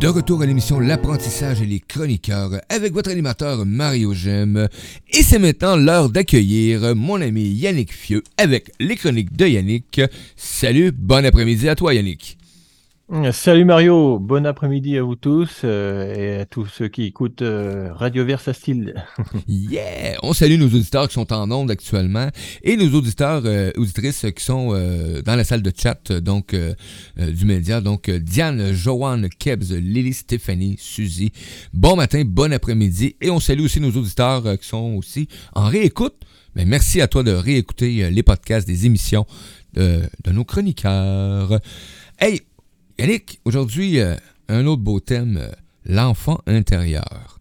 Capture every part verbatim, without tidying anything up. De retour à l'émission L'apprentissage et les chroniqueurs avec votre animateur Mario Gem. Et c'est maintenant l'heure d'accueillir mon ami Yannick Fieux avec les chroniques de Yannick. Salut, bon après-midi à toi Yannick. Salut Mario, bon après-midi à vous tous euh, et à tous ceux qui écoutent euh, Radio Versa Style. Yeah! On salue nos auditeurs qui sont en ondes actuellement et nos auditeurs, euh, auditrices qui sont euh, dans la salle de chat donc euh, euh, du média. Donc euh, Diane, Joanne, Kebs, Lily, Stéphanie, Suzy. Bon matin, bon après-midi et on salue aussi nos auditeurs euh, qui sont aussi en réécoute. Mais merci à toi de réécouter euh, les podcasts des émissions de, de nos chroniqueurs. Hey! Yannick, aujourd'hui, euh, un autre beau thème, euh, l'enfant intérieur.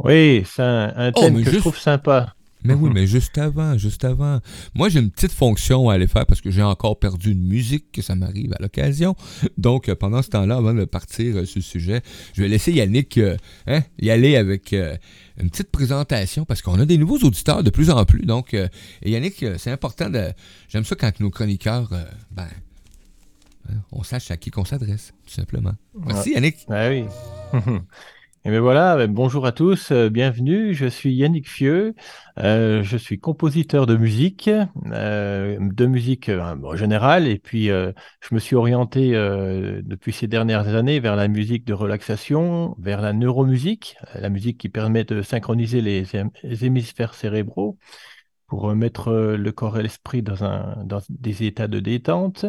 Oui, c'est un, un thème oh, que juste... je trouve sympa. Mais oui, mais juste avant, juste avant. Moi, j'ai une petite fonction à aller faire parce que j'ai encore perdu une musique, que ça m'arrive à l'occasion. Donc, euh, pendant ce temps-là, avant de partir euh, sur le sujet, je vais laisser Yannick euh, hein, y aller avec euh, une petite présentation parce qu'on a des nouveaux auditeurs de plus en plus. Donc, euh, et Yannick, euh, c'est important de... J'aime ça quand nos chroniqueurs... Euh, ben, on sache à qui qu'on s'adresse, tout simplement. Merci, ouais. Yannick. Ah oui. Et bien voilà, bonjour à tous, bienvenue. Je suis Yannick Fieux, euh, je suis compositeur de musique, euh, de musique euh, en général, et puis euh, je me suis orienté euh, depuis ces dernières années vers la musique de relaxation, vers la neuromusique, la musique qui permet de synchroniser les, les hémisphères cérébraux pour mettre le corps et l'esprit dans, un, dans des états de détente.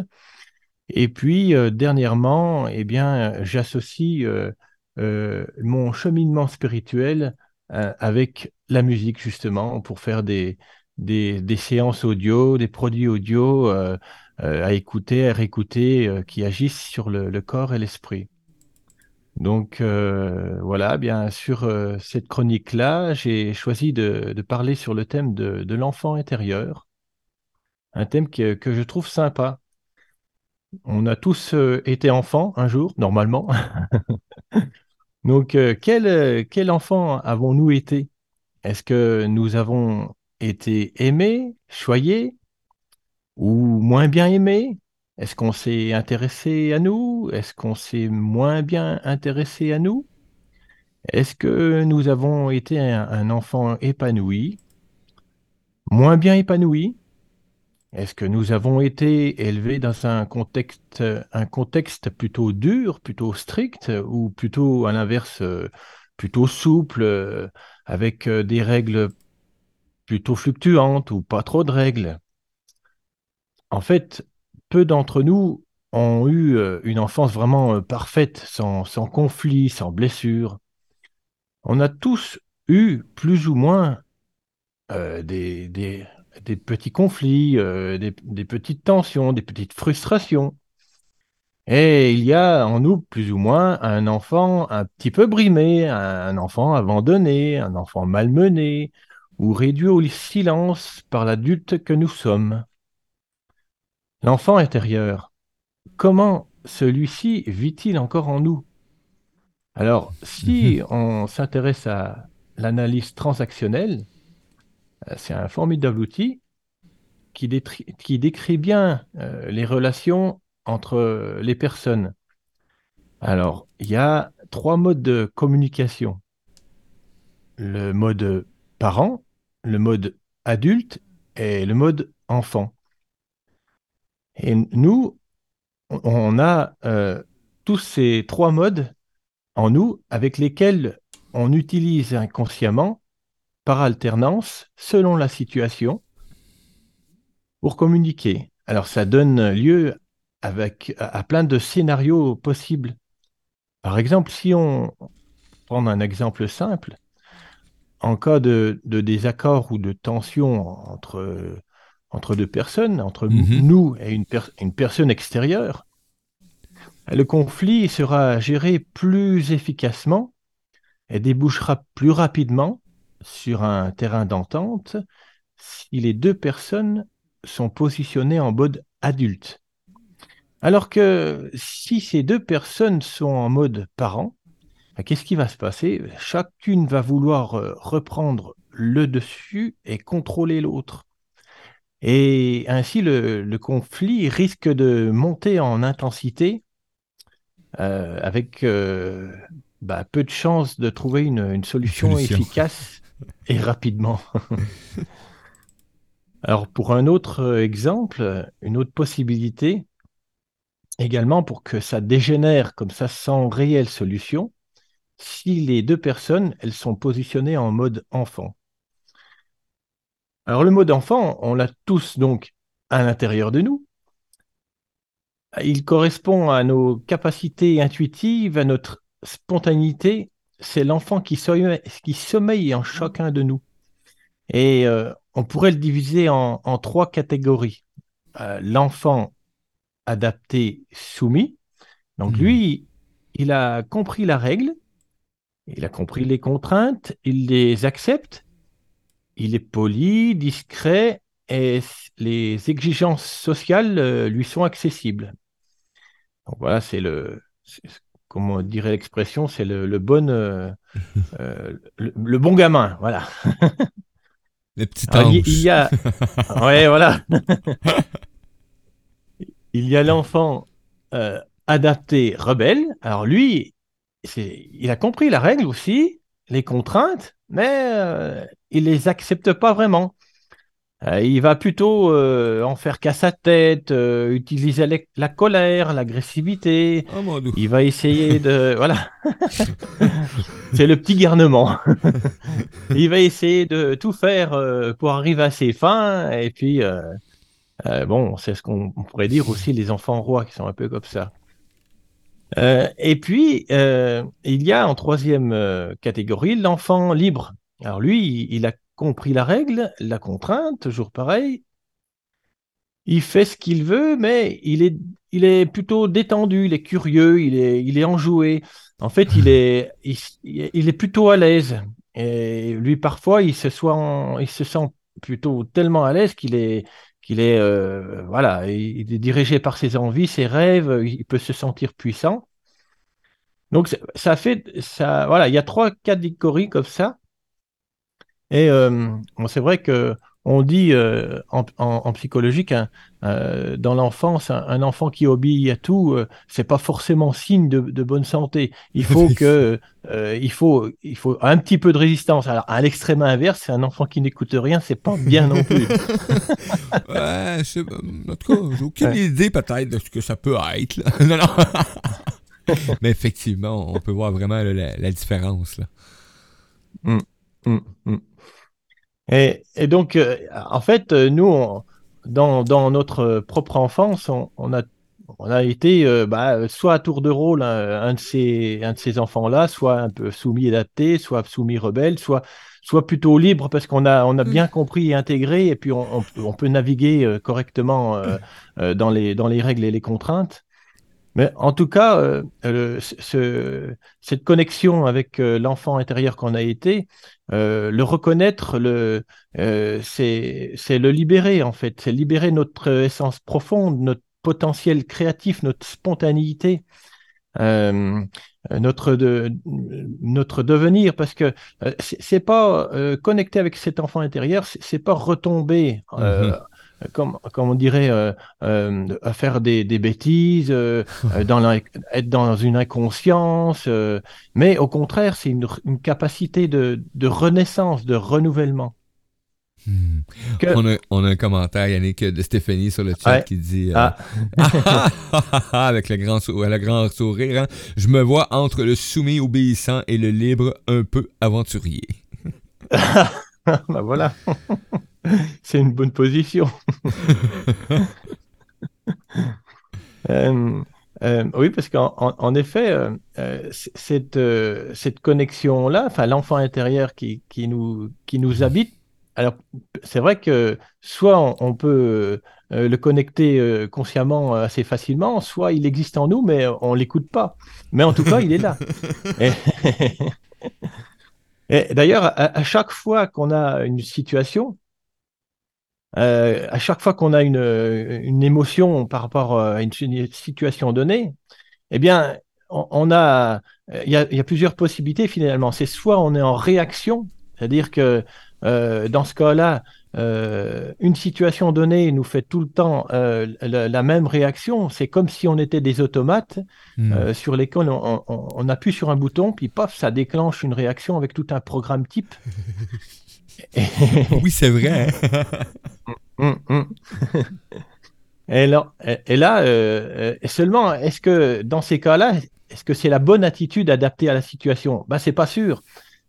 Et puis, euh, dernièrement, eh bien, j'associe euh, euh, mon cheminement spirituel euh, avec la musique, justement, pour faire des, des, des séances audio, des produits audio euh, euh, à écouter, à réécouter, euh, qui agissent sur le, le corps et l'esprit. Donc, euh, voilà, bien sur euh, cette chronique-là, j'ai choisi de, de parler sur le thème de, de l'enfant intérieur, un thème que, que je trouve sympa. On a tous euh, été enfants un jour, normalement. Donc, euh, quel, quel enfant avons-nous été? Est-ce que nous avons été aimés, choyés, ou moins bien aimés? Est-ce qu'on s'est intéressé à nous? Est-ce qu'on s'est moins bien intéressé à nous? Est-ce que nous avons été un, un enfant épanoui, moins bien épanoui? Est-ce que nous avons été élevés dans un contexte, un contexte plutôt dur, plutôt strict, ou plutôt, à l'inverse, plutôt souple, avec des règles plutôt fluctuantes ou pas trop de règles? En fait, peu d'entre nous ont eu une enfance vraiment parfaite, sans, sans conflit, sans blessure. On a tous eu, plus ou moins, euh, des... des des petits conflits, euh, des, des petites tensions, des petites frustrations. Et il y a en nous, plus ou moins, un enfant un petit peu brimé, un enfant abandonné, un enfant malmené, ou réduit au silence par l'adulte que nous sommes. L'enfant intérieur, comment celui-ci vit-il encore en nous? Alors, si mmh. on s'intéresse à l'analyse transactionnelle, c'est un formidable outil qui, détri- qui décrit bien euh, les relations entre les personnes. Alors, il y a trois modes de communication. Le mode parent, le mode adulte et le mode enfant. Et nous, on a euh, tous ces trois modes en nous avec lesquels on utilise inconsciemment par alternance, selon la situation, pour communiquer. Alors, ça donne lieu avec, à, à plein de scénarios possibles. Par exemple, si on prend un exemple simple, en cas de, de désaccord ou de tension entre, entre deux personnes, entre mm-hmm. nous et une, per- une personne extérieure, le conflit sera géré plus efficacement et débouchera plus rapidement sur un terrain d'entente si les deux personnes sont positionnées en mode adulte. Alors que si ces deux personnes sont en mode parent, ben qu'est-ce qui va se passer? Chacune va vouloir reprendre le dessus et contrôler l'autre. Et ainsi, le, le conflit risque de monter en intensité euh, avec euh, bah, peu de chances de trouver une, une solution, solution efficace et rapidement. Alors, pour un autre exemple, une autre possibilité, également pour que ça dégénère comme ça sans réelle solution, si les deux personnes, elles sont positionnées en mode enfant. Alors, le mode enfant, on l'a tous donc à l'intérieur de nous. Il correspond à nos capacités intuitives, à notre spontanéité. C'est l'enfant qui sommeille, qui sommeille en chacun de nous. Et euh, on pourrait le diviser en, en trois catégories. Euh, l'enfant adapté soumis. Donc mmh. lui, il a compris la règle, il a compris les contraintes, il les accepte, il est poli, discret et les exigences sociales euh, lui sont accessibles. Donc voilà, c'est le... C'est, comme on dirait l'expression, c'est le, le bon euh, euh, le, le bon gamin, voilà. Les petits anges. Il y a, ouais, voilà. Il y a l'enfant euh, adapté rebelle. Alors lui, c'est, il a compris la règle aussi, les contraintes, mais euh, il les accepte pas vraiment. Euh, il va plutôt euh, en faire qu'à sa tête, euh, utiliser la, la colère, l'agressivité. Oh, mon doux. Il va essayer de... voilà. C'est le petit garnement. Il va essayer de tout faire euh, pour arriver à ses fins. Et puis, euh, euh, bon, c'est ce qu'on pourrait dire aussi, les enfants rois qui sont un peu comme ça. Euh, et puis, euh, il y a en troisième euh, catégorie, l'enfant libre. Alors lui, il, il a compris la règle, la contrainte, toujours pareil. Il fait ce qu'il veut, mais il est, il est plutôt détendu, il est curieux, il est, il est enjoué. En fait, il est, il, il est plutôt à l'aise. Et lui, parfois, il se, soit, il se sent plutôt tellement à l'aise qu'il est, qu'il est, euh, voilà, il est dirigé par ses envies, ses rêves, il peut se sentir puissant. Donc, ça fait, ça, voilà, il y a trois catégories comme ça. Et euh, bon, c'est vrai qu'on dit euh, en, en, en psychologie, hein, euh, dans l'enfance, un, un enfant qui obéit à tout, euh, c'est pas forcément signe de, de bonne santé. Il faut que, euh, il faut, il faut un petit peu de résistance. Alors à l'extrême inverse, un enfant qui n'écoute rien, c'est pas bien non plus. Ouais, je sais pas. En tout cas, j'ai aucune ouais. idée peut-être de ce que ça peut être. Là. Non, non. Mais effectivement, on peut voir vraiment là, la, la différence là. Mm. Mm. Mm. Et, et donc, euh, en fait, nous, on, dans, dans notre propre enfance, on, on, a, on a été euh, bah, soit à tour de rôle un, un, de ces, un de ces enfants-là, soit un peu soumis adapté, soit soumis rebelle, soit, soit plutôt libre parce qu'on a, on a bien compris et intégré, et puis on, on, on peut naviguer correctement euh, dans, les, dans les règles et les contraintes. Mais en tout cas, euh, le, ce, cette connexion avec euh, l'enfant intérieur qu'on a été, euh, le reconnaître, le, euh, c'est, c'est le libérer en fait, c'est libérer notre essence profonde, notre potentiel créatif, notre spontanéité, euh, notre, de, notre devenir, parce que euh, c'est, c'est pas euh, connecter avec cet enfant intérieur, c'est, c'est pas retomber. Euh, mmh. Comme, comme on dirait, euh, euh, à faire des, des bêtises, euh, dans la, être dans une inconscience. Euh, mais au contraire, c'est une, une capacité de, de renaissance, de renouvellement. Hmm. Que... On, a, on a un commentaire, Yannick, de Stéphanie sur le chat ouais. qui dit euh, ah. avec le grand, sou- le grand sourire, hein, je me vois entre le soumis obéissant et le libre un peu aventurier. Ben voilà. C'est une bonne position. euh, euh, oui, parce qu'en en effet, euh, cette, euh, cette connexion-là, enfin l'enfant intérieur qui, qui, nous, qui nous habite, alors c'est vrai que soit on, on peut euh, le connecter euh, consciemment assez facilement, soit il existe en nous, mais on ne l'écoute pas. Mais en tout cas, il est là. Et... Et d'ailleurs, à, à chaque fois qu'on a une situation, euh, à chaque fois qu'on a une, une émotion par rapport à une, une situation donnée, eh bien, on, on a, il y a, y a plusieurs possibilités finalement. C'est soit on est en réaction, c'est-à-dire que Euh, dans ce cas-là, euh, une situation donnée nous fait tout le temps euh, la, la même réaction. C'est comme si on était des automates mmh. euh, sur lesquels on, on, on appuie sur un bouton, puis paf, ça déclenche une réaction avec tout un programme type. Oui, c'est vrai. Hein? Et là, et là euh, seulement, est-ce que dans ces cas-là, est-ce que c'est la bonne attitude adaptée à la situation? Ben, c'est pas sûr,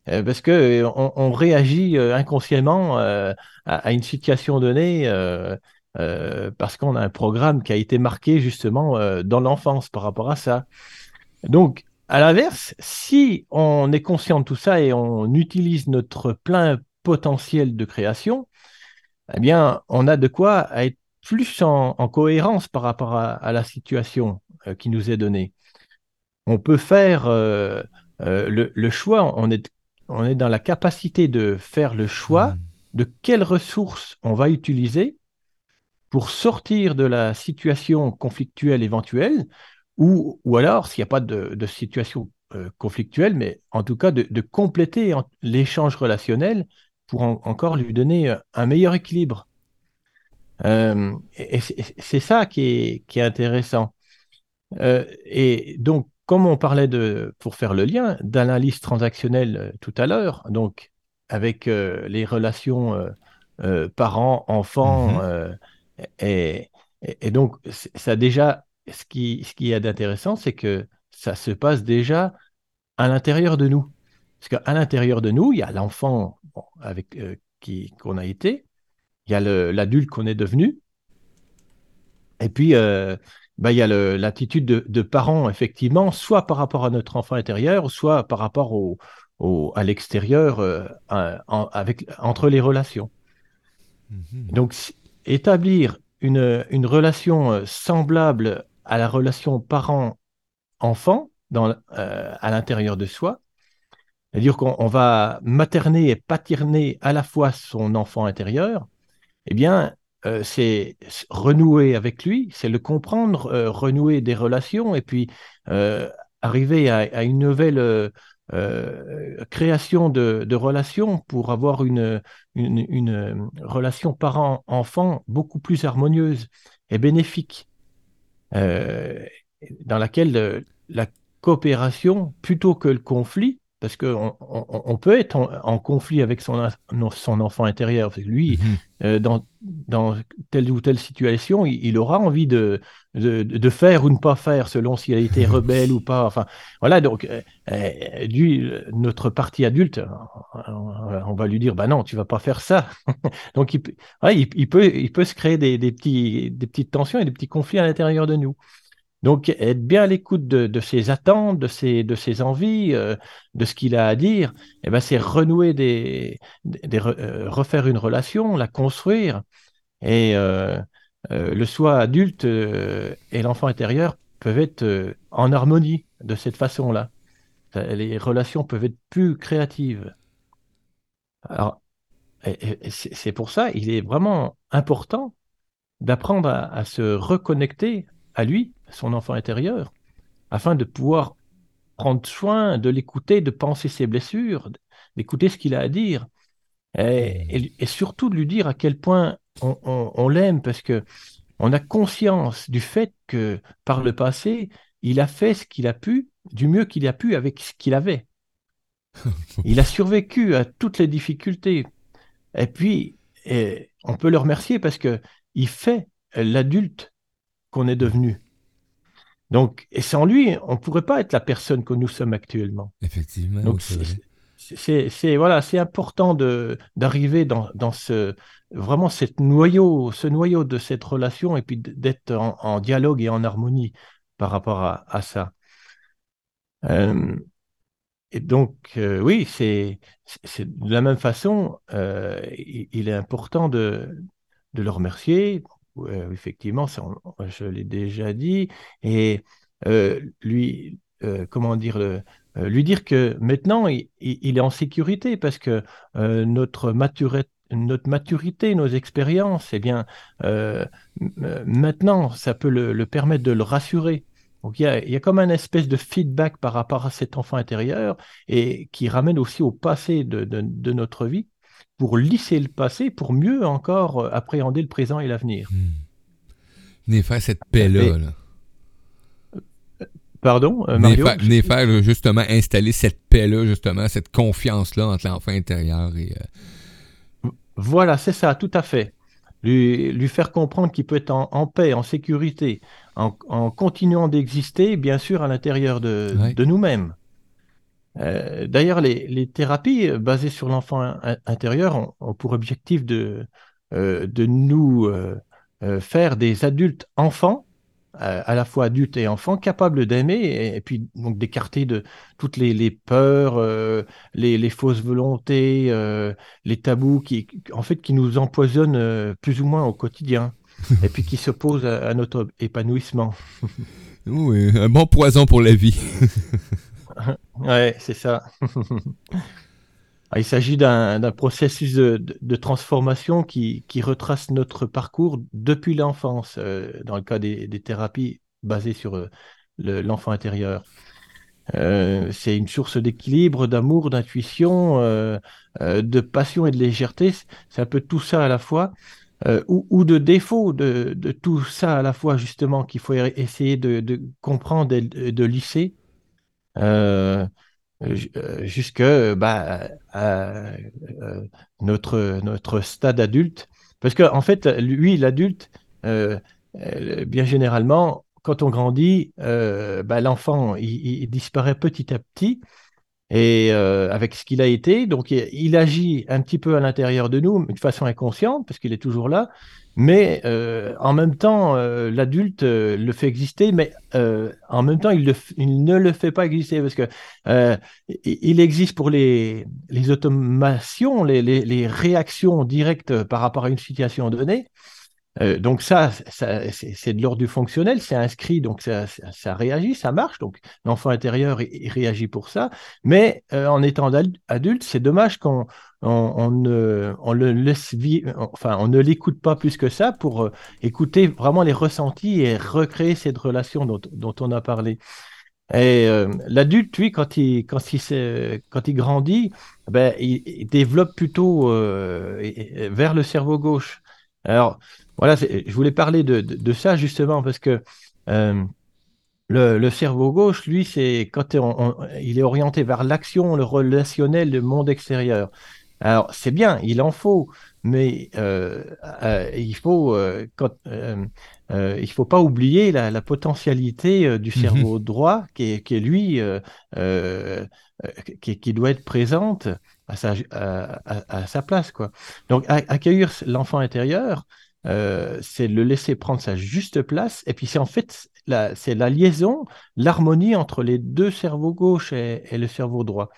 euh, parce que euh, on, on réagit euh, inconsciemment euh, à, à une situation donnée euh, euh, parce qu'on a un programme qui a été marqué justement euh, dans l'enfance par rapport à ça. Donc, à l'inverse, si on est conscient de tout ça et on utilise notre plein potentiel de création, eh bien, on a de quoi être plus en, en cohérence par rapport à, à la situation euh, qui nous est donnée. On peut faire euh, euh, le, le choix, on est, on est dans la capacité de faire le choix de quelles ressources on va utiliser pour sortir de la situation conflictuelle éventuelle, ou, ou alors, s'il n'y a pas de, de situation euh, conflictuelle, mais en tout cas de, de compléter en, l'échange relationnel pour en, encore lui donner un meilleur équilibre. Euh, et c'est, c'est ça qui est, qui est intéressant. Euh, et donc, comme on parlait de, pour faire le lien, d'analyse transactionnelle tout à l'heure, donc avec euh, les relations euh, euh, parents, enfants, mm-hmm. euh, et, et, et donc ça déjà, ce qui, ce qui est d'intéressant, c'est que ça se passe déjà à l'intérieur de nous. Parce qu'à l'intérieur de nous, il y a l'enfant bon, avec, euh, qui, qu'on a été, il y a le, l'adulte qu'on est devenu, et puis euh, bah, il y a le, l'attitude de, de parents, effectivement, soit par rapport à notre enfant intérieur, soit par rapport au, au, à l'extérieur, euh, à, en, avec, entre les relations. Mmh. Donc, s- établir une, une relation semblable à la relation parent-enfant dans, euh, à l'intérieur de soi, c'est-à-dire qu'on on va materner et paterner à la fois son enfant intérieur, eh bien, euh, c'est renouer avec lui, c'est le comprendre, euh, renouer des relations et puis euh, arriver à, à une nouvelle euh, euh, création de, de relations pour avoir une, une, une relation parent-enfant beaucoup plus harmonieuse et bénéfique, euh, dans laquelle euh, la coopération, plutôt que le conflit, parce qu'on on, on peut être en, en conflit avec son, son enfant intérieur. Lui, mmh. euh, dans, dans telle ou telle situation, il, il aura envie de, de, de faire ou ne pas faire, selon s'il a été rebelle ou pas. Enfin, voilà, donc, euh, lui, notre partie adulte, on va lui dire, bah non, tu ne vas pas faire ça. Donc, il, ouais, il, il, peut, il peut se créer des, des, petits, des petites tensions et des petits conflits à l'intérieur de nous. Donc, être bien à l'écoute de, de ses attentes, de ses, de ses envies, euh, de ce qu'il a à dire, eh ben, c'est renouer des, des, des euh, refaire une relation, la construire. Et euh, euh, le soi adulte euh, et l'enfant intérieur peuvent être euh, en harmonie de cette façon-là. Les relations peuvent être plus créatives. Alors, et, et c'est pour ça, il est vraiment important d'apprendre à, à se reconnecter à lui, son enfant intérieur, afin de pouvoir prendre soin, de l'écouter, de penser ses blessures, d'écouter ce qu'il a à dire, et, et, et surtout de lui dire à quel point on, on, on l'aime, parce qu'on a conscience du fait que, par le passé, il a fait ce qu'il a pu, du mieux qu'il a pu avec ce qu'il avait. Il a survécu à toutes les difficultés. Et puis, et on peut le remercier parce qu'il fait l'adulte qu'on est devenu. Donc, et sans lui, on ne pourrait pas être la personne que nous sommes actuellement. Effectivement. Donc, c'est, c'est, c'est, c'est, voilà, c'est important de, d'arriver dans, dans ce, vraiment cette noyau, ce noyau de cette relation et puis d'être en, en dialogue et en harmonie par rapport à, à ça. Euh, et donc, euh, oui, c'est, c'est de la même façon, euh, il, il est important de, de le remercier. Euh, effectivement, ça, on, je l'ai déjà dit, et euh, lui, euh, comment dire, euh, lui dire que maintenant, il, il est en sécurité parce que euh, notre, maturité, notre maturité, nos expériences, eh bien, euh, maintenant, ça peut le, le permettre de le rassurer. Donc, il y a, il y a comme un espèce de feedback par rapport à cet enfant intérieur et qui ramène aussi au passé de, de, de notre vie pour lisser le passé, pour mieux encore appréhender le présent et l'avenir. Venez faire cette paix-là. Là. Pardon, euh, Mario? Venez faire je... justement installer cette paix-là, justement, cette confiance-là entre l'enfant intérieur et... Euh... Voilà, c'est ça, tout à fait. Lui, lui faire comprendre qu'il peut être en, en paix, en sécurité, en, en continuant d'exister, bien sûr, à l'intérieur de, ouais. de nous-mêmes. Euh, d'ailleurs, les, les thérapies basées sur l'enfant in- intérieur ont, ont pour objectif de, euh, de nous euh, euh, faire des adultes enfants, euh, à la fois adultes et enfants, capables d'aimer et, et puis donc d'écarter de toutes les, les peurs, euh, les, les fausses volontés, euh, les tabous qui, en fait, qui nous empoisonnent euh, plus ou moins au quotidien et puis qui s'opposent à, à notre épanouissement. Oui, un bon poison pour la vie. Ouais, c'est ça. Il s'agit d'un, d'un processus de, de, de transformation qui, qui retrace notre parcours depuis l'enfance, euh, dans le cas des, des thérapies basées sur euh, le, l'enfant intérieur. Euh, c'est une source d'équilibre, d'amour, d'intuition, euh, euh, de passion et de légèreté. C'est un peu tout ça à la fois, euh, ou, ou de défaut de, de tout ça à la fois, justement, qu'il faut essayer de, de comprendre et de lisser. Euh, jusque bah, à, à notre, notre stade adulte. Parce qu'en en fait, lui, l'adulte, euh, bien généralement, quand on grandit, euh, bah, l'enfant, il, il disparaît petit à petit et, euh, avec ce qu'il a été. Donc, il, il agit un petit peu à l'intérieur de nous, de façon inconsciente, parce qu'il est toujours là. Mais euh, en même temps, euh, l'adulte euh, le fait exister, mais euh, en même temps, il, le f- il ne le fait pas exister parce que euh, il existe pour les, les automations, les, les, les réactions directes par rapport à une situation donnée. Euh, donc ça, ça c'est, c'est de l'ordre du fonctionnel, c'est inscrit, donc ça, ça, ça réagit, ça marche. Donc l'enfant intérieur, il, il réagit pour ça. Mais euh, en étant adulte, c'est dommage qu'on On, on, ne, on, le laisse vivre, enfin, on ne l'écoute pas plus que ça pour euh, écouter vraiment les ressentis et recréer cette relation dont, dont on a parlé. Et euh, l'adulte, lui, quand il, quand il, quand il grandit, ben, il, il développe plutôt euh, vers le cerveau gauche. Alors, voilà, je voulais parler de, de, de ça justement parce que euh, Le, le cerveau gauche, lui, c'est quand on, on, il est orienté vers l'action, le relationnel, le monde extérieur. Alors, c'est bien, il en faut, mais euh, euh, il faut, euh, quand, euh, euh, il faut pas oublier la, la potentialité euh, du cerveau mmh. droit qui est, qui est lui, euh, euh, qui, qui doit être présente à sa, à, à, à sa place, quoi. Donc, à, accueillir l'enfant intérieur, euh, c'est le laisser prendre sa juste place, et puis c'est en fait, la, c'est la liaison, l'harmonie entre les deux cerveaux gauche et, et le cerveau droit.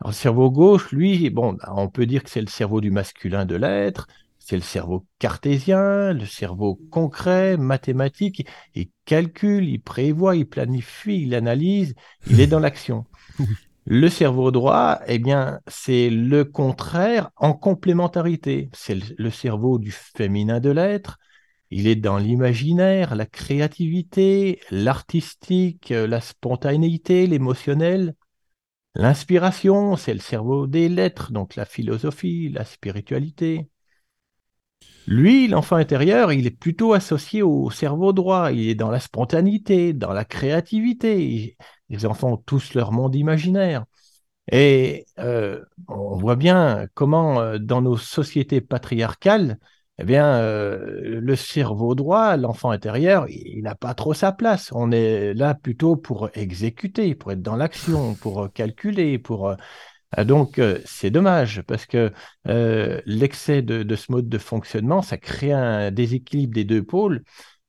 Alors, le cerveau gauche, lui, bon, on peut dire que c'est le cerveau du masculin de l'être, c'est le cerveau cartésien, le cerveau concret, mathématique, il calcule, il prévoit, il planifie, il analyse, il est dans l'action. Le cerveau droit, eh bien, c'est le contraire en complémentarité. C'est le, le cerveau du féminin de l'être, il est dans l'imaginaire, la créativité, l'artistique, la spontanéité, l'émotionnel. L'inspiration, c'est le cerveau des lettres, donc la philosophie, la spiritualité. Lui, l'enfant intérieur, il est plutôt associé au cerveau droit, il est dans la spontanéité, dans la créativité. Les enfants ont tous leur monde imaginaire. Et euh, on voit bien comment, dans nos sociétés patriarcales, eh bien, euh, le cerveau droit, l'enfant intérieur, il n'a pas trop sa place. On est là plutôt pour exécuter, pour être dans l'action, pour calculer, pour... Donc, euh, c'est dommage, parce que euh, l'excès de, de ce mode de fonctionnement, ça crée un déséquilibre des deux pôles.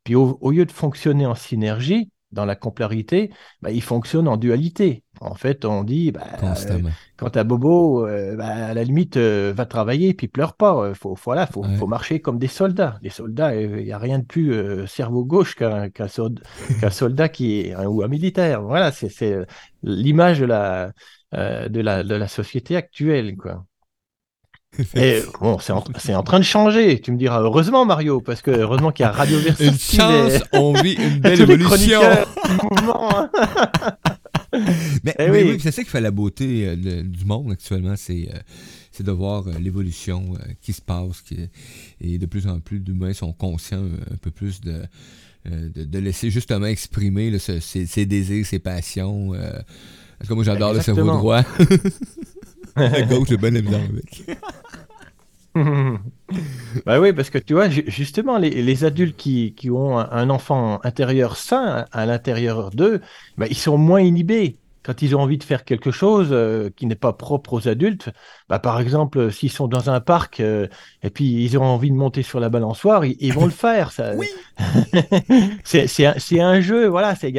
Puis, au, au lieu de fonctionner en synergie, dans la complémentarité, bah, il fonctionne en dualité. En fait, on dit, bah, euh, quand t'as bobo, euh, bah, à la limite, euh, va travailler, puis pleure pas. Faut, voilà, faut, ouais. faut marcher comme des soldats. Les soldats, il euh, n'y a rien de plus euh, cerveau gauche qu'un, qu'un, so- qu'un soldat qui est, ou un militaire. Voilà, c'est, c'est l'image de la, euh, de la, de la société actuelle, quoi. Et bon, c'est en, c'est en train de changer. Tu me diras heureusement, Mario, parce que heureusement qu'il y a Radio Versa. Une chance, on vit une belle évolution. Tous les chroniqueurs, mouvement. mais, eh mais oui, oui, c'est ça qui fait la beauté euh, de, du monde actuellement, c'est, euh, c'est de voir euh, l'évolution euh, qui se passe, qui, et de plus en plus d'humains sont conscients euh, un peu plus de, euh, de, de laisser justement exprimer là, ce, ses, ses désirs, ses passions. Euh, en tout cas, moi, j'adore Exactement. le cerveau droit. La gauche, j'ai bien aimé avec. Ben oui, parce que tu vois, justement, les, les adultes qui, qui ont un enfant intérieur sain à l'intérieur d'eux, ben, ils sont moins inhibés. Quand ils ont envie de faire quelque chose euh, qui n'est pas propre aux adultes, ben, par exemple, s'ils sont dans un parc euh, et puis ils ont envie de monter sur la balançoire, ils, ils vont le faire. Ça. Oui. c'est, c'est, un, c'est un jeu, voilà, c'est,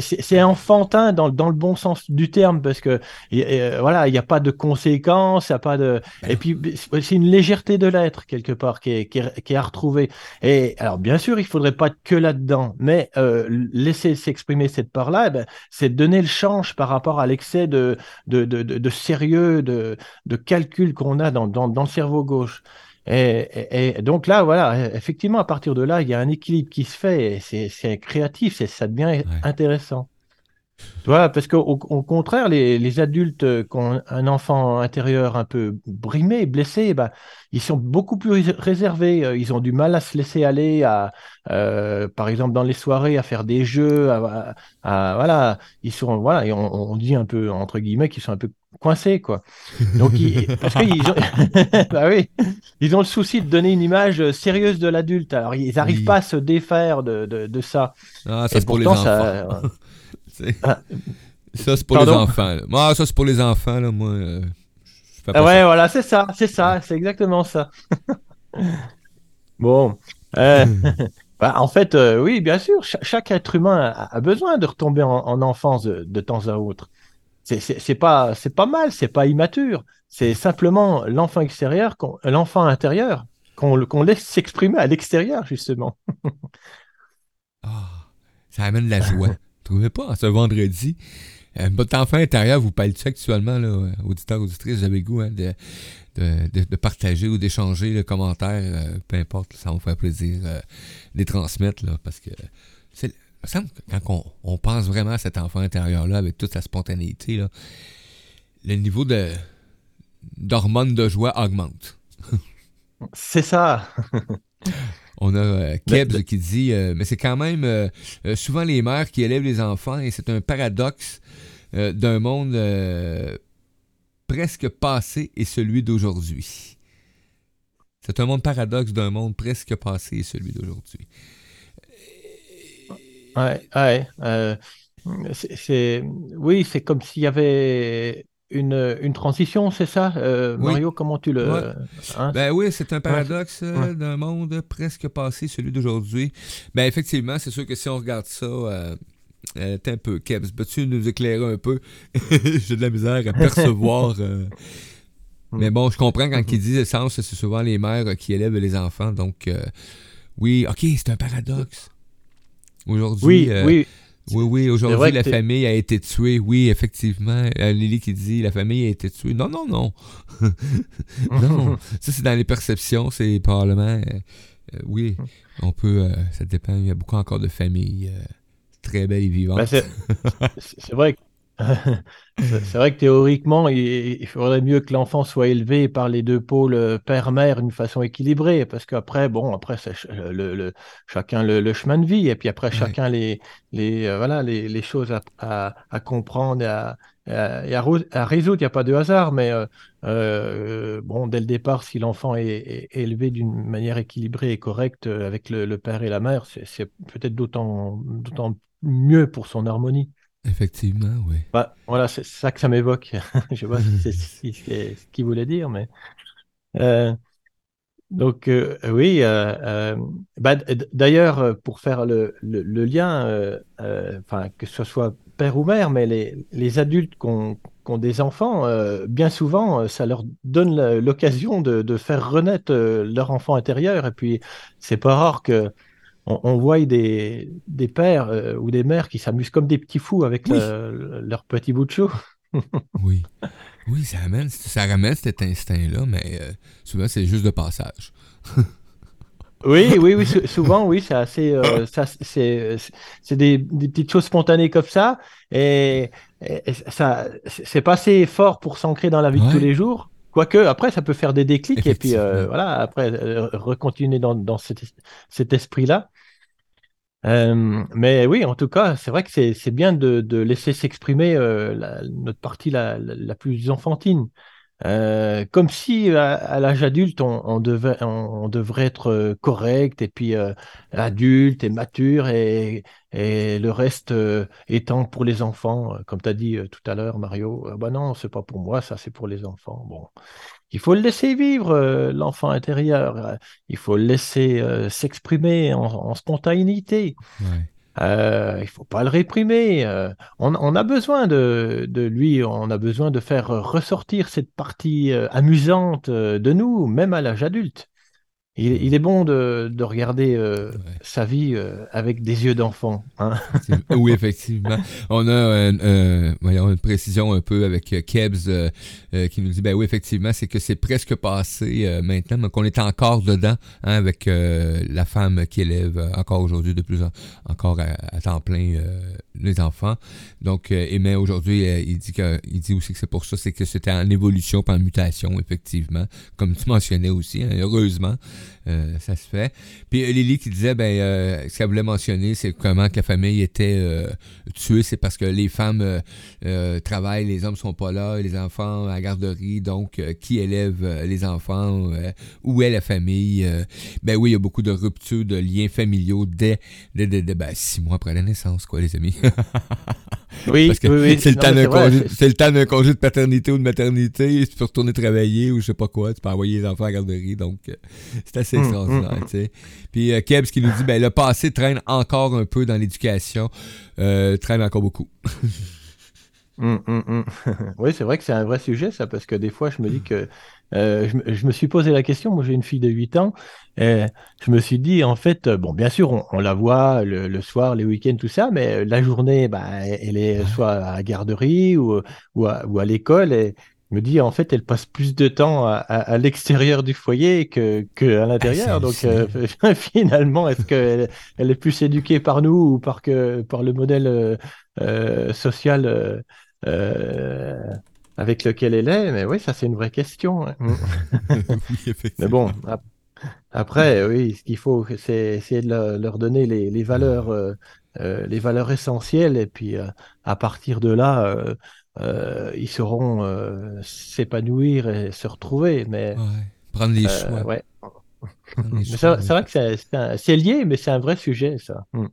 c'est, c'est enfantin dans, dans le bon sens du terme, parce que et, et, voilà, il n'y a pas de conséquences, il n'y a pas de... Et puis, c'est une légèreté de l'être, quelque part, qui est, qui est, qui est à retrouver. Et alors, bien sûr, il ne faudrait pas être que là-dedans, mais euh, laisser s'exprimer cette part-là, ben, c'est donner le change par rapport à l'excès de, de, de, de, de sérieux, de, de calcul qu'on a dans, dans, dans le cerveau gauche. Et, et, et donc là, voilà, effectivement, à partir de là, il y a un équilibre qui se fait, et c'est, c'est créatif, c'est, ça devient ouais. intéressant. Voilà, parce qu'au au contraire, les, les adultes qui ont un enfant intérieur un peu brimé, blessé, bah, ils sont beaucoup plus réservés, ils ont du mal à se laisser aller, à, euh, par exemple dans les soirées, à faire des jeux, à, à, à, voilà, ils sont, voilà, et on, on dit un peu, entre guillemets, qu'ils sont un peu coincés, quoi. Donc, ils, parce qu'ils ont... bah oui, ils ont le souci de donner une image sérieuse de l'adulte, alors ils n'arrivent oui. pas à se défaire de, de, de ça. Ah, ça et c'est pourtant, pour les enfants. Ça, Ah. Ça, c'est pour Pardon? les enfants. Là. Ah, ça, c'est pour les enfants. Là, moi, euh, je fais pas ah ouais, ça. Voilà, c'est ça. C'est ça. C'est exactement ça. Bon. Euh, bah, en fait, euh, oui, bien sûr, ch- chaque être humain a, a besoin de retomber en, en enfance de, de temps à autre. C'est, c'est, c'est, pas, c'est pas mal, c'est pas immature. C'est simplement l'enfant extérieur, qu'on, l'enfant intérieur, qu'on, qu'on laisse s'exprimer à l'extérieur, justement. Oh, ça amène de la joie. Trouvez pas, ce vendredi. Euh, votre enfant intérieur, vous parle-tu actuellement, là, auditeur, auditrice, vous avez le goût hein, de, de, de partager ou d'échanger le commentaire, euh, peu importe, ça va vous faire plaisir euh, de les transmettre, là, parce que c'est, il me semble que quand on, on pense vraiment à cet enfant intérieur-là, avec toute sa spontanéité, là, le niveau de, d'hormones de joie augmente. C'est ça! On a euh, Kebs qui dit euh, « Mais c'est quand même euh, euh, souvent les mères qui élèvent les enfants et c'est un paradoxe euh, d'un monde euh, presque passé et celui d'aujourd'hui. » C'est un monde paradoxe d'un monde presque passé et celui d'aujourd'hui. Ouais, ouais, euh, c'est, c'est, oui, c'est comme s'il y avait... Une, une transition, c'est ça, euh, oui. Mario, comment tu le... Ouais. Hein? Ben oui, c'est un paradoxe ouais. euh, d'un monde presque passé, celui d'aujourd'hui. Ben effectivement, c'est sûr que si on regarde ça, euh, euh, t'es un peu, Kebs, peux-tu nous éclairer un peu? J'ai de la misère à percevoir. euh... Mais bon, je comprends quand ils disent essence, c'est souvent les mères qui élèvent les enfants, donc euh, oui, ok, c'est un paradoxe. Aujourd'hui... Oui, euh, oui. Oui, oui, aujourd'hui, la t'es... famille a été tuée. Oui, effectivement. Euh, Lily qui dit, la famille a été tuée. Non, non, non. Non, ça, c'est dans les perceptions. C'est probablement... Euh, euh, oui, on peut... Euh, ça dépend. Il y a beaucoup encore de familles euh, très belles et vivantes. Ben c'est... c'est vrai que... c'est vrai que théoriquement, il faudrait mieux que l'enfant soit élevé par les deux pôles père-mère d'une façon équilibrée, parce qu'après, bon, après, c'est ch- le, le, chacun le, le chemin de vie, et puis après, ouais. chacun les, les, euh, voilà, les, les choses à, à, à comprendre et à, à, et à, à résoudre. Il n'y a pas de hasard, mais euh, euh, bon, dès le départ, si l'enfant est, est élevé d'une manière équilibrée et correcte avec le, le père et la mère, c'est, c'est peut-être d'autant, d'autant mieux pour son harmonie. Effectivement, oui. Bah, voilà, c'est ça que ça m'évoque. Je ne sais pas si c'est, si c'est ce qu'il voulait dire, mais... Euh, donc, euh, oui, euh, euh, bah, d- d'ailleurs, pour faire le, le, le lien, euh, euh, que ce soit père ou mère, mais les, les adultes qui ont, qui ont des enfants, euh, bien souvent, ça leur donne l'occasion de, de faire renaître leur enfant intérieur. Et puis, c'est pas rare que... On voit des, des pères euh, ou des mères qui s'amusent comme des petits fous avec oui. le, leur petit bout de chou. Oui, oui, ça ramène, ça ramène cet instinct-là, mais euh, souvent c'est juste de passage. Oui, oui, oui, souvent, oui, c'est assez, euh, ça, c'est, c'est des, des petites choses spontanées comme ça, et, et ça, c'est pas assez fort pour s'ancrer dans la vie ouais. de tous les jours. Quoique, après, ça peut faire des déclics, et puis euh, voilà, après, euh, recontinuer dans, dans cet, cet esprit-là. Euh, mais oui, en tout cas, c'est vrai que c'est, c'est bien de, de laisser s'exprimer euh, la, notre partie la, la, la plus enfantine. Euh, comme si à, à l'âge adulte on, on, devait, on, on devrait être correct et puis euh, adulte et mature et, et le reste euh, étant pour les enfants, comme tu as dit euh, tout à l'heure Mario, euh, bah non c'est pas pour moi ça c'est pour les enfants, bon il faut le laisser vivre euh, l'enfant intérieur, euh, il faut le laisser euh, s'exprimer en, en spontanéité. Ouais. Euh, il ne faut pas le réprimer. Euh, on, on a besoin de, de lui, on a besoin de faire ressortir cette partie euh, amusante euh, de nous, même à l'âge adulte. Il, il est bon de, de regarder euh, ouais. sa vie euh, avec des yeux d'enfant. Hein. Oui, effectivement. On a euh, euh, une précision un peu avec Kebs euh, euh, qui nous dit, ben oui, effectivement, c'est que c'est presque passé euh, maintenant, mais qu'on est encore dedans hein, avec euh, la femme qui élève euh, encore aujourd'hui de plus en encore à, à temps plein euh, les enfants. Donc, euh, et mais aujourd'hui, euh, il dit que il dit aussi que c'est pour ça, c'est que c'était en évolution, pas en mutation, effectivement, comme tu mentionnais aussi, hein, heureusement. Euh, ça se fait. Puis euh, Lily qui disait, ben, euh, ce qu'elle voulait mentionner, c'est comment que la famille était euh, tuée, c'est parce que les femmes euh, euh, travaillent, les hommes sont pas là, les enfants à la garderie, donc euh, qui élève euh, les enfants, euh, où est la famille? Euh, ben oui, il y a beaucoup de ruptures de liens familiaux dès, dès, dès, dès ben, six mois après la naissance, quoi, les amis. Oui, parce que oui, oui. C'est, le non, c'est, vrai, congé, c'est... c'est le temps d'un congé de paternité ou de maternité, tu peux retourner travailler ou je sais pas quoi, tu peux envoyer les enfants à la garderie, donc euh, c'est assez extraordinaire, mmh, mmh. tu sais. Puis euh, Kebs qui nous dit, ben le passé traîne encore un peu dans l'éducation, euh, traîne encore beaucoup. mmh, mmh. Oui, c'est vrai que c'est un vrai sujet, ça, parce que des fois, je me dis que... Euh, je, je me suis posé la question, moi j'ai une fille de huit ans, et je me suis dit, en fait, bon, bien sûr, on, on la voit le, le soir, les week-ends, tout ça, mais la journée, bah, elle est soit à la garderie ou, ou, à, ou à l'école, et je me dis, en fait, elle passe plus de temps à, à, à l'extérieur du foyer que, que à l'intérieur, ah, donc euh, finalement, est-ce qu'elle elle est plus éduquée par nous ou par, que, par le modèle euh, euh, social euh, euh, avec lequel elle est, mais oui, ça c'est une vraie question. Oui, mais bon, ap- après, oui, ce qu'il faut, c'est essayer de le- leur donner les, les valeurs, euh, euh, les valeurs essentielles, et puis euh, à partir de là, euh, euh, ils sauront euh, s'épanouir et se retrouver. Mais ouais, prendre les euh, choix. Ouais. Prendre les choix, ça, oui. C'est vrai que c'est, c'est, un, c'est lié, mais c'est un vrai sujet, ça. hmm.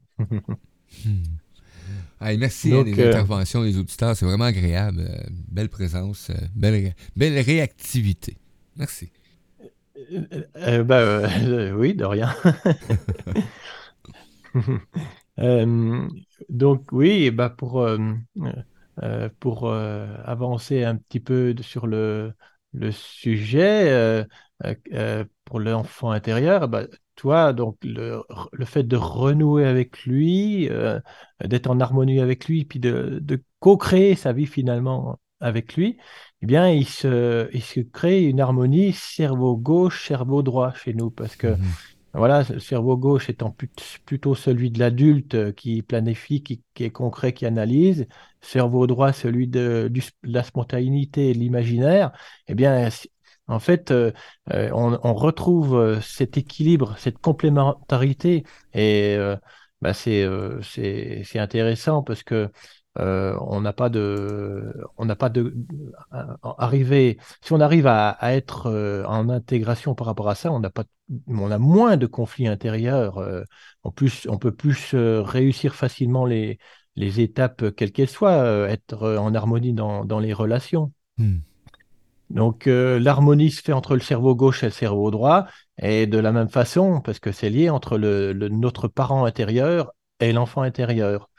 Hey, merci donc, à les euh... interventions des auditeurs, c'est vraiment agréable. Euh, belle présence, euh, belle, ré... belle réactivité. Merci. Euh, euh, ben, euh, euh, oui, de rien. euh, donc oui, bah ben pour, euh, euh, pour euh, avancer un petit peu sur le, le sujet, euh, euh, pour l'enfant intérieur, ben, toi, donc le, le fait de renouer avec lui, euh, d'être en harmonie avec lui, puis de, de co-créer sa vie finalement avec lui, eh bien, il se, il se crée une harmonie cerveau gauche, cerveau droit chez nous, parce que mmh. voilà, le cerveau gauche étant plutôt celui de l'adulte qui planifie, qui, qui est concret, qui analyse, cerveau droit celui de, du, de la spontanéité et de l'imaginaire, eh bien, en fait, euh, on, on retrouve cet équilibre, cette complémentarité, et euh, bah c'est, euh, c'est, c'est intéressant parce que euh, on n'a pas de, on n'a pas de à, à arriver. Si on arrive à, à être euh, en intégration par rapport à ça, on n'a pas, on a moins de conflits intérieurs. Euh, en plus, on peut plus euh, réussir facilement les les étapes quelles qu'elles soient, euh, être en harmonie dans dans les relations. Hmm. Donc, euh, l'harmonie se fait entre le cerveau gauche et le cerveau droit, et de la même façon, parce que c'est lié entre le, le, notre parent intérieur et l'enfant intérieur,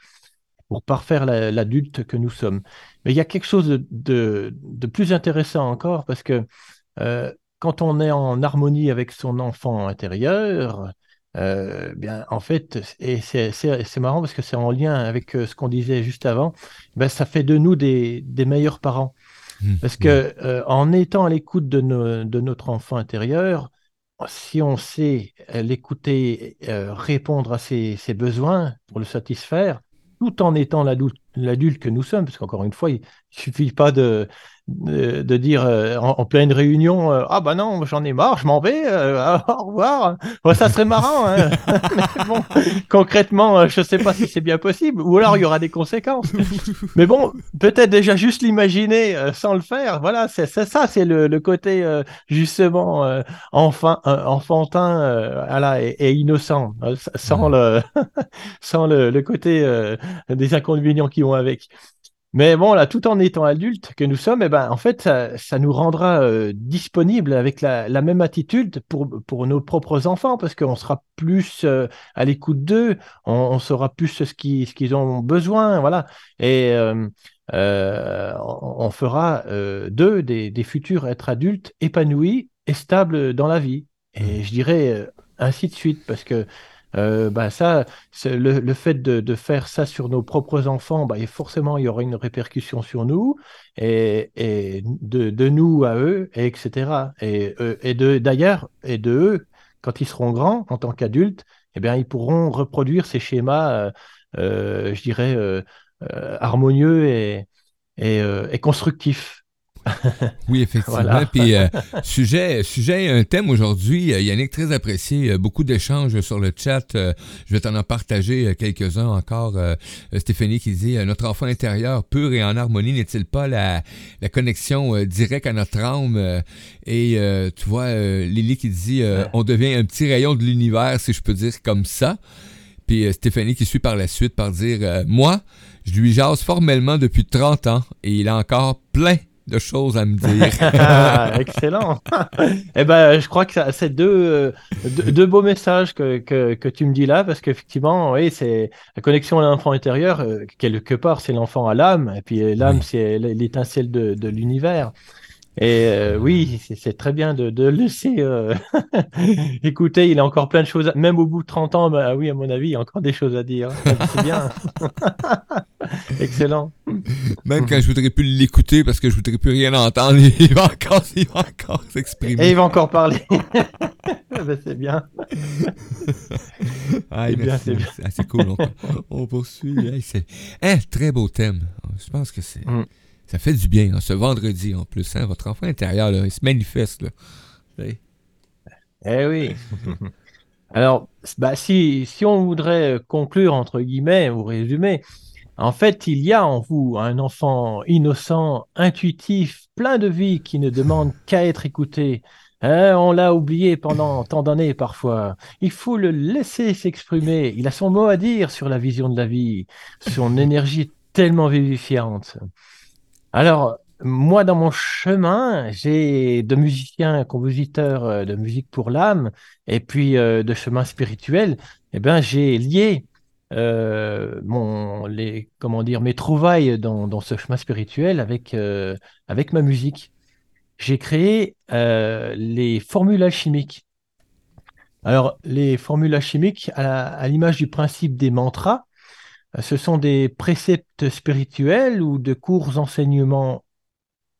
pour parfaire la, l'adulte que nous sommes. Mais il y a quelque chose de, de, de plus intéressant encore, parce que euh, quand on est en harmonie avec son enfant intérieur, euh, bien, en fait, et c'est, c'est, c'est marrant parce que c'est en lien avec ce qu'on disait juste avant, ben, ça fait de nous des, des meilleurs parents. Parce que euh, en étant à l'écoute de, nos, de notre enfant intérieur, si on sait euh, l'écouter, euh, répondre à ses, ses besoins pour le satisfaire, tout en étant l'adulte, l'adulte que nous sommes, parce qu'encore une fois, il ne suffit pas de, de, de dire euh, en, en pleine réunion euh, « Ah ben non, j'en ai marre, je m'en vais, euh, au revoir ouais, ». Ça serait marrant, hein. Mais bon, concrètement, je ne sais pas si c'est bien possible, ou alors il y aura des conséquences. Mais bon, peut-être déjà juste l'imaginer euh, sans le faire, voilà, c'est, c'est ça, c'est le, le côté euh, justement euh, enfant, euh, enfantin euh, voilà, et, et innocent, euh, sans, le, sans le, le côté euh, des inconvénients qui vont avec. Mais bon, là, tout en étant adulte que nous sommes, eh ben, en fait, ça, ça nous rendra euh, disponibles avec la, la même attitude pour, pour nos propres enfants, parce qu'on sera plus euh, à l'écoute d'eux, on, on saura plus ce, qui, ce qu'ils ont besoin, voilà. Et euh, euh, on fera euh, d'eux des, des futurs êtres adultes épanouis et stables dans la vie. Et je dirais euh, ainsi de suite, parce que Euh, bah ça, c'est le, le fait de, de faire ça sur nos propres enfants, bah, et forcément il y aura une répercussion sur nous et, et de, de nous à eux, et etc. Et, et de, d'ailleurs, et de eux, quand ils seront grands en tant qu'adultes, eh bien, ils pourront reproduire ces schémas, euh, euh, je dirais, euh, euh, harmonieux et, et, euh, et constructifs. Oui, effectivement. Voilà. Puis, euh, sujet, sujet, un thème aujourd'hui, euh, Yannick, très apprécié. Euh, beaucoup d'échanges sur le chat. Euh, je vais t'en en partager euh, quelques-uns encore. Euh, Stéphanie qui dit euh, « Notre enfant intérieur, pur et en harmonie, n'est-il pas la, la connexion euh, directe à notre âme? Euh, » Et euh, tu vois, euh, Lily qui dit euh, « On devient un petit rayon de l'univers, si je peux dire comme ça. » Puis euh, Stéphanie qui suit par la suite par dire euh, « Moi, je lui jase formellement depuis trente ans et il a encore plein de choses à me dire. » Excellent. Eh ben, je crois que ça, c'est deux, euh, deux, deux beaux messages que, que, que tu me dis là, parce qu'effectivement, oui, c'est la connexion à l'enfant intérieur, euh, quelque part, c'est l'enfant à l'âme, et puis l'âme, oui, c'est l'étincelle de, de l'univers. Et euh, oui, c'est, c'est très bien de, de laisser euh, écouter, il y a encore plein de choses, à... même au bout de trente ans, bah, oui, à mon avis, il y a encore des choses à dire. C'est bien. Excellent. Même quand je voudrais plus l'écouter parce que je voudrais plus rien entendre, il va encore, il va encore s'exprimer. Et il va encore parler. Ben, c'est bien. Ah, c'est, merci, bien, c'est bien. Ah, c'est cool. On, on poursuit. Hey, c'est un hey, très beau thème. Je pense que c'est... Mm. Ça fait du bien, hein, ce vendredi en plus. Hein, votre enfant intérieur, là, il se manifeste. Là. Oui. Eh oui. Alors, bah, si, si on voudrait conclure, entre guillemets, ou résumer, en fait, il y a en vous un enfant innocent, intuitif, plein de vie, qui ne demande qu'à être écouté. Hein, on l'a oublié pendant tant d'années parfois. Il faut le laisser s'exprimer. Il a son mot à dire sur la vision de la vie, son énergie tellement vivifiante. Alors, moi, dans mon chemin, j'ai de musiciens, compositeurs de musique pour l'âme, et puis euh, de chemin spirituel, eh ben, j'ai lié euh, mon, les, comment dire, mes trouvailles dans, dans ce chemin spirituel avec, euh, avec ma musique. J'ai créé euh, les formules alchimiques. Alors, les formules alchimiques, à, la, à l'image du principe des mantras, ce sont des préceptes spirituels ou de courts enseignements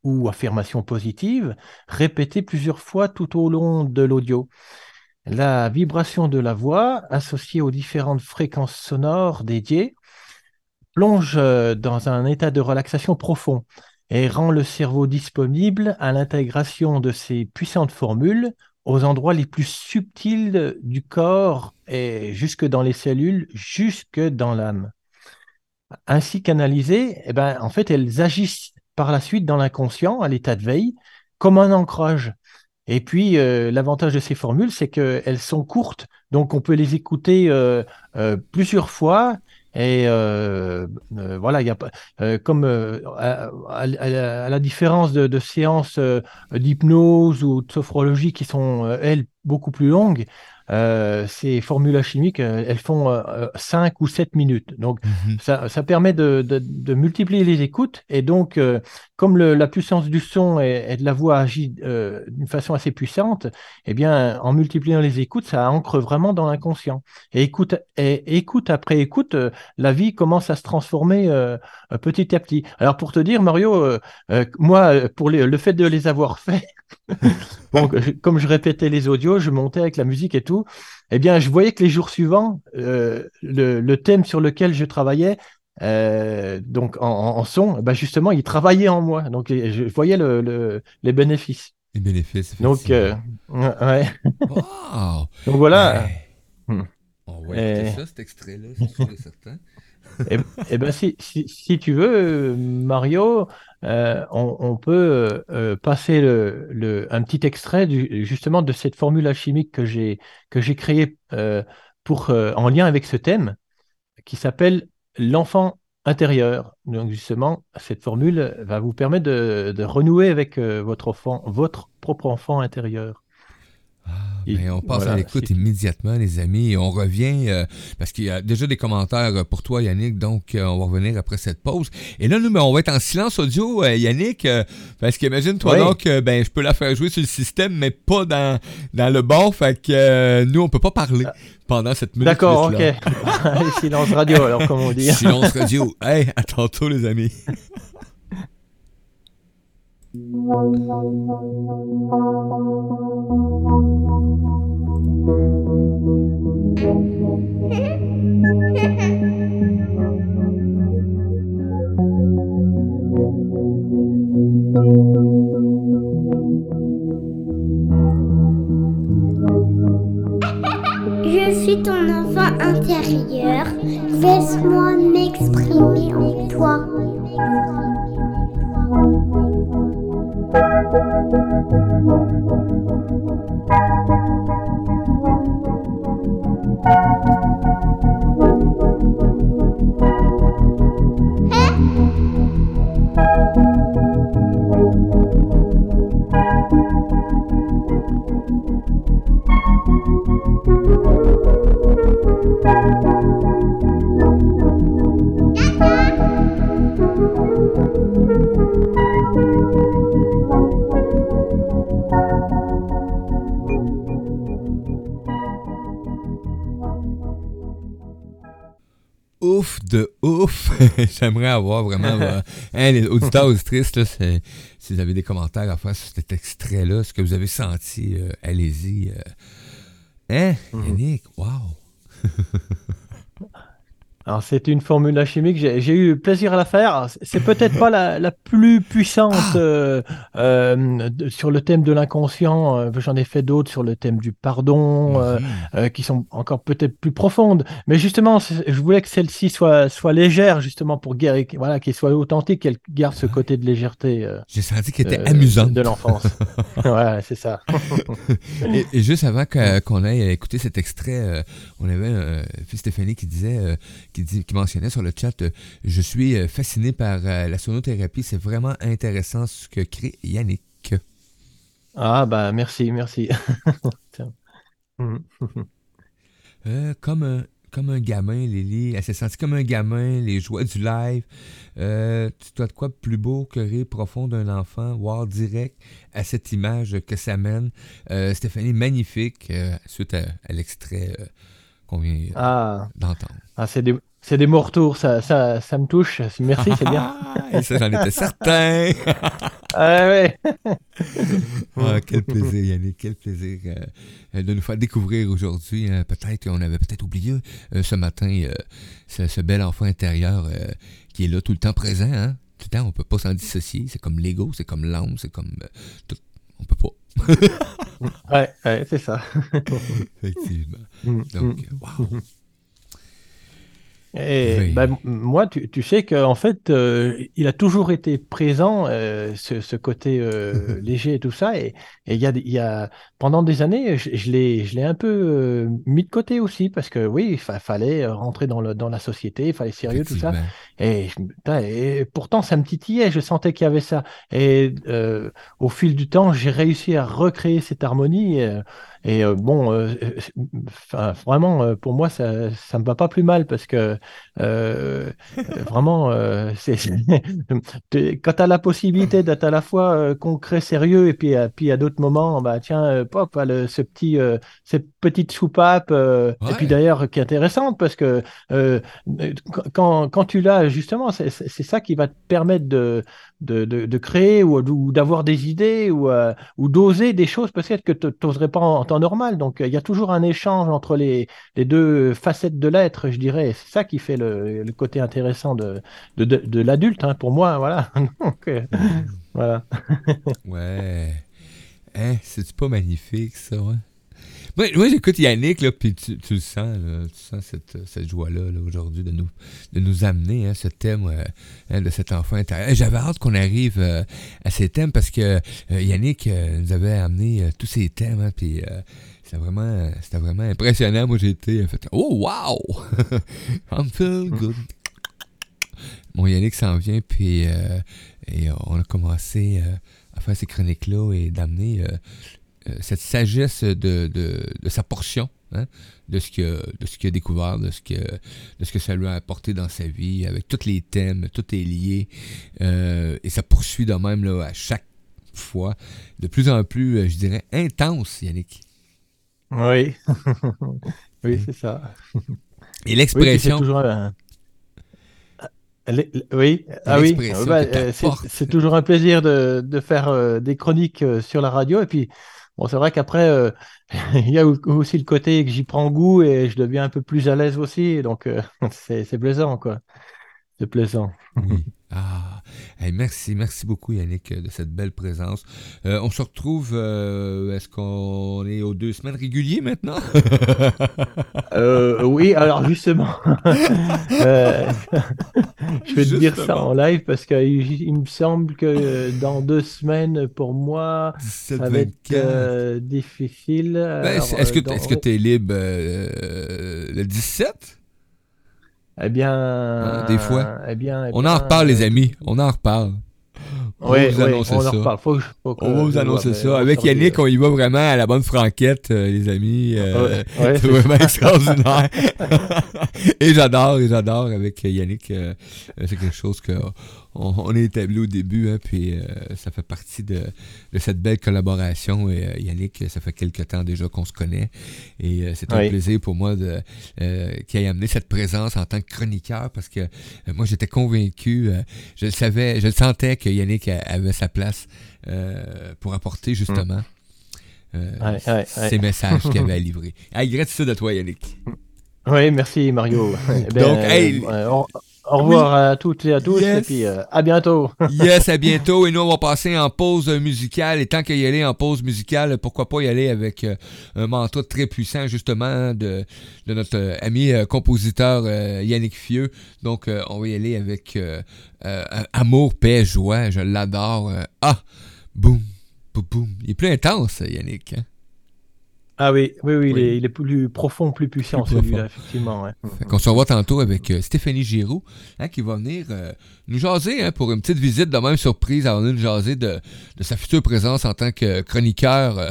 ou affirmations positives répétés plusieurs fois tout au long de l'audio. La vibration de la voix, associée aux différentes fréquences sonores dédiées, plonge dans un état de relaxation profond et rend le cerveau disponible à l'intégration de ces puissantes formules aux endroits les plus subtils du corps et jusque dans les cellules, jusque dans l'âme. Ainsi canalisées, eh ben, en fait, elles agissent par la suite dans l'inconscient, à l'état de veille, comme un ancrage. Et puis, euh, l'avantage de ces formules, c'est qu'elles sont courtes, donc on peut les écouter euh, euh, plusieurs fois. Et euh, euh, voilà, y a, euh, comme euh, à, à, la, à la différence de, de séances euh, d'hypnose ou de sophrologie qui sont, euh, elles, beaucoup plus longues, euh, ces formulas chimiques, elles font euh, cinq ou sept minutes. Donc, mm-hmm. ça, ça permet de, de, de multiplier les écoutes. Et donc, euh, comme le, la puissance du son et, et de la voix agit euh, d'une façon assez puissante, eh bien, en multipliant les écoutes, ça ancre vraiment dans l'inconscient. Et écoute, et, écoute après écoute, euh, la vie commence à se transformer euh, petit à petit. Alors, pour te dire, Mario, euh, euh, moi, pour les, le fait de les avoir faits, bon, comme je répétais les audios, je montais avec la musique et tout, eh bien, je voyais que les jours suivants, euh, le, le thème sur lequel je travaillais, euh, donc en, en son, bah justement, il travaillait en moi. Donc, je voyais le, le, les bénéfices. Les bénéfices, effectivement. Donc, euh, ouais. Wow. Donc, voilà. Ouais. Hmm. On va écouter ça, cet extrait-là, c'est sûr et certain. Eh, eh bien, si, si, si tu veux, Mario, euh, on, on peut euh, passer le, le, un petit extrait du, justement de cette formule alchimique que j'ai, que j'ai créée euh, pour, euh, en lien avec ce thème, qui s'appelle l'enfant intérieur. Donc justement, cette formule va vous permettre de, de renouer avec euh, votre enfant, votre propre enfant intérieur. Ah, ben on passe voilà, à l'écoute c'est... immédiatement, les amis, et on revient euh, parce qu'il y a déjà des commentaires pour toi, Yannick, donc euh, on va revenir après cette pause. Et là, nous, ben, on va être en silence audio, euh, Yannick, euh, parce qu'imagine-toi oui. donc, euh, ben je peux la faire jouer sur le système, mais pas dans, dans le bord, fait que euh, nous, on peut pas parler ah. pendant cette minute. D'accord, ok. Silence radio, alors, comme on dit. Silence radio. Hey, à tantôt, les amis. Je suis ton enfant intérieur, laisse-moi m'exprimer en toi. Ouf de ouf! J'aimerais avoir vraiment... euh, hein, les auditeurs, auditrices, là, c'est, si vous avez des commentaires à faire sur cet extrait-là, ce que vous avez senti, euh, allez-y. Euh. Hein, Yannick? Mm-hmm. Wow! Alors, c'est une formule chimique. J'ai, j'ai eu plaisir à la faire. C'est peut-être pas la, la plus puissante euh, euh, sur le thème de l'inconscient. J'en ai fait d'autres sur le thème du pardon, euh, euh, qui sont encore peut-être plus profondes. Mais justement, je voulais que celle-ci soit, soit légère, justement, pour guérir, voilà, qu'elle soit authentique, qu'elle garde ce côté de légèreté. Euh, j'ai senti qu'elle était euh, amusante. De l'enfance. Ouais, c'est ça. et, et juste avant que, qu'on aille écouter cet extrait, euh, on avait euh, Stéphanie qui disait... Euh, Qui, dit, qui mentionnait sur le chat euh, « Je suis euh, fasciné par euh, la sonothérapie. C'est vraiment intéressant ce que crée Yannick. » Ah bah merci, merci. euh, comme, un, comme un gamin, Lily. Elle s'est sentie comme un gamin. Les joies du live. Euh, tu as de quoi plus beau que rire profond d'un enfant, voir direct à cette image que ça mène. Euh, Stéphanie, magnifique. Euh, suite à, à l'extrait... Euh, qu'on vient ah. d'entendre. Ah, c'est des, c'est des mots retours, ça, ça, ça me touche. Merci, c'est bien. Et ça, j'en étais certain. Ah ouais. Ah, quel plaisir, Yannick, quel plaisir euh, de nous faire découvrir aujourd'hui. Hein. Peut-être qu'on avait peut-être oublié euh, ce matin euh, ce, ce bel enfant intérieur euh, qui est là tout le temps présent. Hein. Tout le temps, on ne peut pas s'en dissocier. C'est comme l'ego, c'est comme l'âme, c'est comme... Euh, tout... On peut pas. ouais, ouais, c'est ça. Effectivement. Donc, wow. Et, oui. ben, moi, tu, tu sais qu'en fait, euh, il a toujours été présent, euh, ce, ce côté euh, léger et tout ça. Et il y a, y a, pendant des années, je, je, l'ai, je l'ai un peu euh, mis de côté aussi, parce que oui, il fa- fallait rentrer dans, le, dans la société, il fallait sérieux, tout ça. Et, putain, et pourtant, ça me titillait, je sentais qu'il y avait ça. Et euh, au fil du temps, j'ai réussi à recréer cette harmonie. Euh, Et euh, bon, euh, euh, vraiment, euh, pour moi, ça ne me va pas plus mal parce que euh, vraiment, euh, c'est, c'est... quand tu as la possibilité d'être à la fois euh, concret, sérieux, et puis, à, puis à d'autres moments, bah, tiens, euh, pop, le, ce petit, euh, cette petite soupape, euh, ouais. et puis d'ailleurs, qui est intéressante parce que euh, quand, quand tu l'as, justement, c'est, c'est ça qui va te permettre de, de, de, de créer ou, ou d'avoir des idées ou, euh, ou d'oser des choses peut-être que tu n'oserais pas en, en temps normal. Donc, il y a toujours un échange entre les, les deux facettes de l'être, je dirais. C'est ça qui fait le, le côté intéressant de, de, de, de l'adulte, hein, pour moi. Voilà. Donc, euh, voilà. Ouais. Hein, c'est-tu pas magnifique, ça? Ouais. Moi, moi, j'écoute Yannick, là, puis tu, tu le sens, là, tu sens cette, cette joie-là, là, aujourd'hui, de nous, de nous amener, hein, ce thème euh, hein, de cet enfant intérieur. J'avais hâte qu'on arrive euh, à ces thèmes, parce que euh, Yannick euh, nous avait amené euh, tous ces thèmes, hein, puis euh, c'était, vraiment, c'était vraiment impressionnant. Moi, j'ai été, en fait, oh, wow! I'm feel good. Bon, Yannick s'en vient, puis euh, et on a commencé euh, à faire ces chroniques-là et d'amener... Euh, cette sagesse de, de, de sa portion, hein, de ce qu'il a, de ce qu'il a découvert, de ce, que, de ce que ça lui a apporté dans sa vie, avec tous les thèmes, tout est lié, euh, et ça poursuit de même là, à chaque fois, de plus en plus, je dirais, intense, Yannick. Oui, oui, c'est ça. Et l'expression... Oui, c'est toujours un... Oui, ah oui. Bah, c'est, c'est toujours un plaisir de, de faire euh, des chroniques euh, sur la radio, et puis... Bon, c'est vrai qu'après, euh, il y a aussi le côté que j'y prends goût et je deviens un peu plus à l'aise aussi. Donc, euh, c'est, c'est plaisant, quoi. C'est plaisant. Oui. Ah, hey, merci, merci beaucoup, Yannick, de cette belle présence. Euh, on se retrouve, euh, est-ce qu'on est aux deux semaines réguliers maintenant? euh, oui, alors justement, euh, je vais te justement. dire ça en live parce qu'il il me semble que dans deux semaines, pour moi, dix-sept, ça va être euh, difficile. Ben, alors, est-ce que tu es dans... libre euh, le dix-sept? Eh bien, ah, des fois, eh bien, eh on bien, en reparle, euh... les amis. On en reparle. On oui, va vous oui, annoncer on ça. En faut que, faut que on va vous annoncer ça. Avec Yannick, de... on y va vraiment à la bonne franquette, euh, les amis. Euh, ouais, ouais, c'est, c'est vraiment extraordinaire. et j'adore, et j'adore avec Yannick. Euh, c'est quelque chose qu'on on a établi au début, hein, puis euh, ça fait partie de, de cette belle collaboration. Et euh, Yannick, ça fait quelques temps déjà qu'on se connaît. Et euh, c'est un oui. plaisir pour moi de, euh, qu'il ait amené cette présence en tant que chroniqueur, parce que euh, moi, j'étais convaincu, euh, je le savais, je le sentais que Yannick avait sa place euh, pour apporter justement mmh. euh, allez, allez, ces allez. messages qu'il avait à livrer. Hey, gratitude à toi, Yannick. Oui, merci Mario. Donc, ben, hey, euh, on, au revoir oui. à toutes et à tous, yes. et puis euh, à bientôt. Yes, à bientôt. Et nous, on va passer en pause musicale. Et tant qu'à y aller en pause musicale, pourquoi pas y aller avec euh, un mantra très puissant, justement, de, de notre euh, ami euh, compositeur euh, Yannick Fieux. Donc, euh, on va y aller avec euh, euh, Amour, paix, joie. Je l'adore. Euh, ah, boum, boum, boum. Il est plus intense, Yannick, hein? Ah oui, oui, oui, oui. Il, est, il est plus profond, plus puissant, plus celui-là, profond. Effectivement. Ouais. On se revoit tantôt avec euh, Stéphanie Giroux, hein, qui va venir euh, nous jaser, hein, pour une petite visite de même surprise. Elle va venir nous jaser de, de sa future présence en tant que chroniqueur, euh,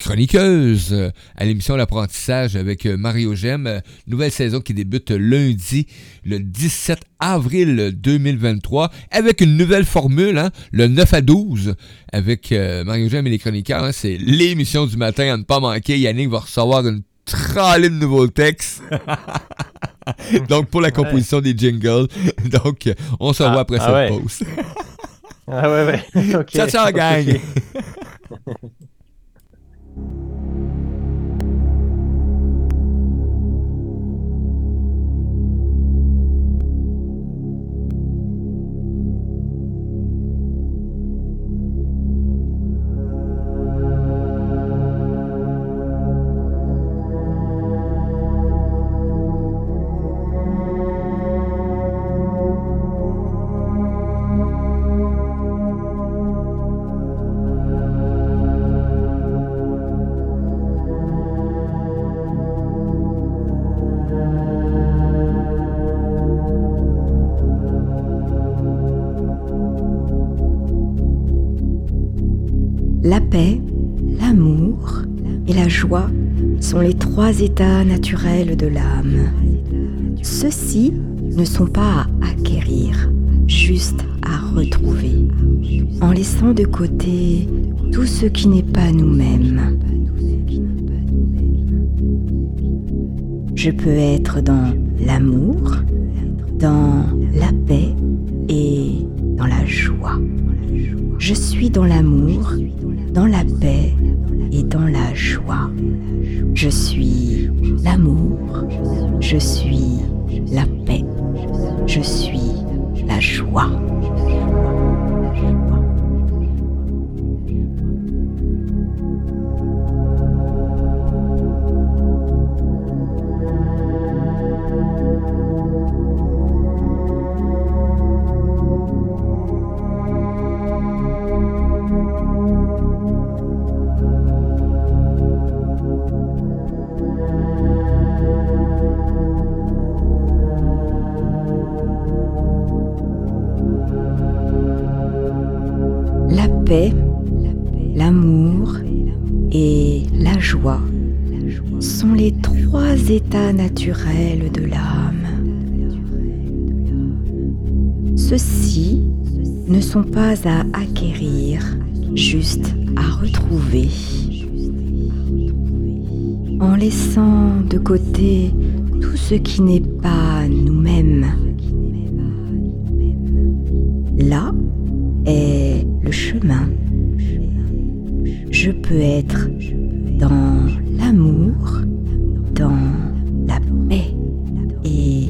chroniqueuse euh, à l'émission L'apprentissage avec euh, Mario Gem. Euh, nouvelle saison qui débute lundi, le dix-sept avril deux mille vingt-trois, avec une nouvelle formule, hein, le neuf à douze, avec euh, Mario Gem et les chroniqueurs. Hein, c'est l'émission du matin à ne pas manquer. Yannick va recevoir une tralée de nouveaux textes. Donc, pour la composition ouais. des jingles. Donc, on se ah, voit après ah cette ouais. pause. ah ouais, ouais. OK. Ciao, ciao, gang! Okay. La paix, l'amour, et la joie sont les trois états naturels de l'âme. Ceux-ci ne sont pas à acquérir, juste à retrouver, en laissant de côté tout ce qui n'est pas nous-mêmes. Je peux être dans l'amour, dans la paix et dans la joie. Je suis dans l'amour, dans la paix et dans la joie. Je suis l'amour, je suis la paix, je suis la joie. La paix, l'amour et la joie sont les trois états naturels de l'âme. Ceux-ci ne sont pas à acquérir, juste à retrouver, en laissant de côté tout ce qui n'est pas nous-mêmes. Là est le chemin. Je peux être dans l'amour, dans la paix et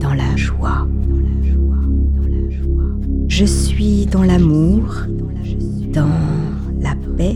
dans la joie. Je suis dans l'amour, dans la paix